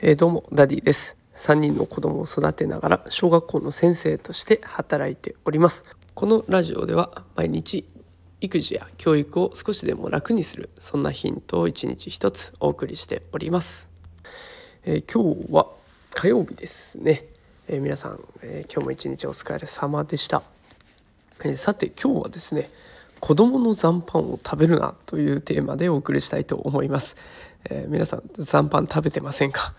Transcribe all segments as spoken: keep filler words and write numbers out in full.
えー、どうもダディです。さんにんの子供を育てながら小学校の先生として働いております。このラジオでは毎日育児や教育を少しでも楽にする、そんなヒントを一日一つお送りしております。えー、今日は火曜日ですね。えー、皆さん、えー、今日も一日お疲れ様でした。えー、さて今日はですね、子供の残飯を食べるなというテーマでお送りしたいと思います。えー、皆さん残飯食べてませんか？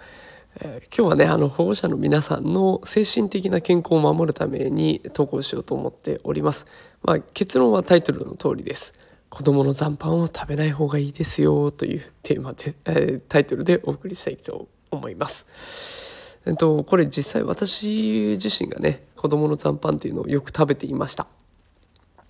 えー、今日はね、あの保護者の皆さんの精神的な健康を守るために投稿しようと思っております。まあ、結論はタイトルの通りです。子供の残飯を食べない方がいいですよというテーマで、えー、タイトルでお送りしたいと思います。えっと、これ実際私自身がね、子供の残飯っていうのをよく食べていました。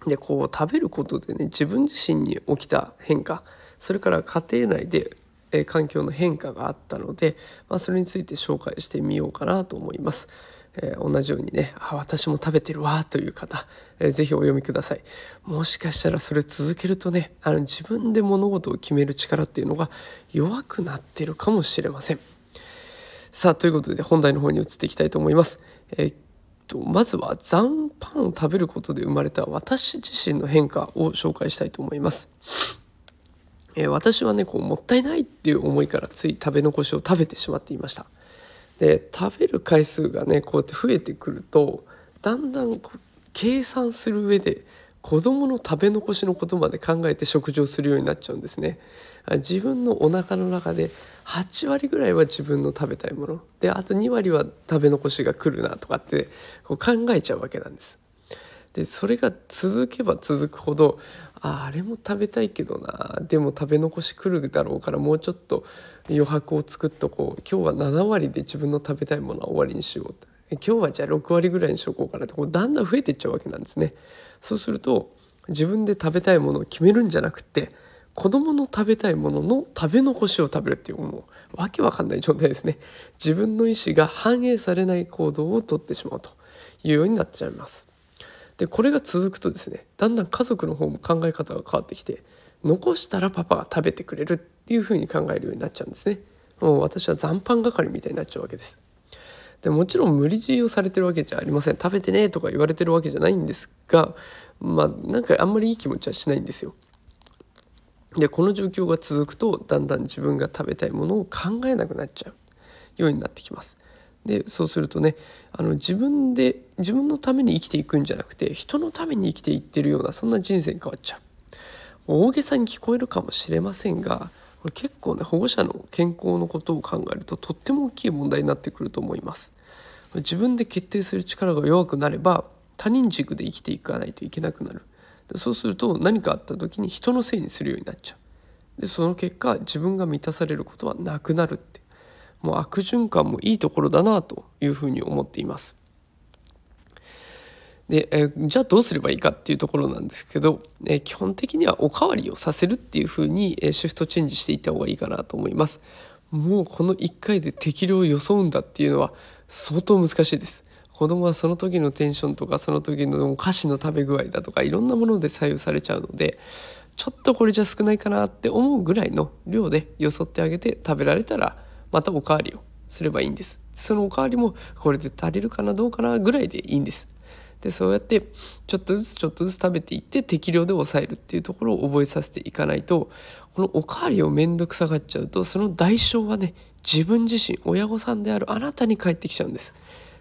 でこう食べることでね、自分自身に起きた変化、それから家庭内で、えー、環境の変化があったので、まあ、それについて紹介してみようかなと思います。えー、同じようにね、あ私も食べてるわという方、えー、ぜひお読みください。もしかしたらそれ続けるとね、あの自分で物事を決める力っていうのが弱くなってるかもしれません。さあということで本題の方に移っていきたいと思います。えーまずは残飯を食べることで生まれた私自身の変化を紹介したいと思います。えー、私はねこうもったいないっていう思いからつい食べ残しを食べてしまっていました。で食べる回数がねこうやって増えてくると、だんだんこう計算する上で子どもの食べ残しのことまで考えて食事をするようになっちゃうんですね。自分のお腹の中ではちわりぐらいは自分の食べたいもので、あとにわりは食べ残しが来るなとかってこう考えちゃうわけなんです。でそれが続けば続くほど、 あ, あれも食べたいけどな、でも食べ残し来るだろうからもうちょっと余白を作っとこう、今日はななわりで自分の食べたいものは終わりにしようと、今日はじゃあろくわりぐらいにしとこうかなって、こうだんだん増えていっちゃうわけなんですね。そうすると自分で食べたいものを決めるんじゃなくて、子供の食べたいものの食べ残しを食べるっていう、もうわけわかんない状態ですね。自分の意思が反映されない行動をとってしまうというようになっちゃいます。でこれが続くとですね、だんだん家族の方も考え方が変わってきて、残したらパパが食べてくれるっていうふうに考えるようになっちゃうんですね。もう私は残飯係みたいになっちゃうわけです。でもちろん無理強いをされてるわけじゃありません。食べてねとか言われてるわけじゃないんですが、まあなんかあんまりいい気持ちはしないんですよ。でこの状況が続くと、だんだん自分が食べたいものを考えなくなっちゃうようになってきます。でそうするとね、あの自分で自分のために生きていくんじゃなくて、人のために生きていってるような、そんな人生に変わっちゃう。大げさに聞こえるかもしれませんが、これ結構ね、保護者の健康のことを考えるととっても大きい問題になってくると思います。自分で決定する力が弱くなれば、他人軸で生きていかないといけなくなる。そうすると何かあった時に人のせいにするようになっちゃう。でその結果自分が満たされることはなくなるって、もう悪循環もいいところだなというふうに思っています。でえじゃあどうすればいいかっていうところなんですけど、え基本的にはおかわりをさせるっていうふうにシフトチェンジしていった方がいいかなと思います。もうこのいっかいで適量を装うんだっていうのは相当難しいです。子供はその時のテンションとか、その時のお菓子の食べ具合だとか、いろんなもので左右されちゃうので、ちょっとこれじゃ少ないかなって思うぐらいの量でよそってあげて、食べられたらまたおかわりをすればいいんです。そのおかわりもこれで足りるかなどうかなぐらいでいいんです。でそうやってちょっとずつちょっとずつ食べていって、適量で抑えるっていうところを覚えさせていかないと、このおかわりをめんどくさがっちゃうと、その代償はね、自分自身、親御さんであるあなたに返ってきちゃうんです。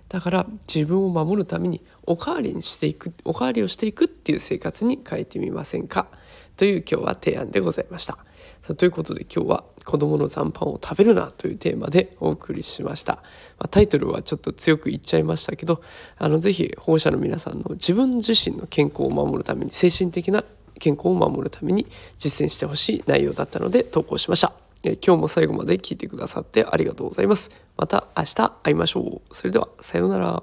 だから自分を守るためにおかわりにしていく、おかわりをしていくっていう生活に変えてみませんかという、今日は提案でございました。さあということで今日は子供の残飯を食べるなというテーマでお送りしました。まあ、タイトルはちょっと強く言っちゃいましたけど、あのぜひ保護者の皆さんの自分自身の健康を守るために、精神的な健康を守るために実践してほしい内容だったので投稿しました。え今日も最後まで聞いてくださってありがとうございます。また明日会いましょう。それではさようなら。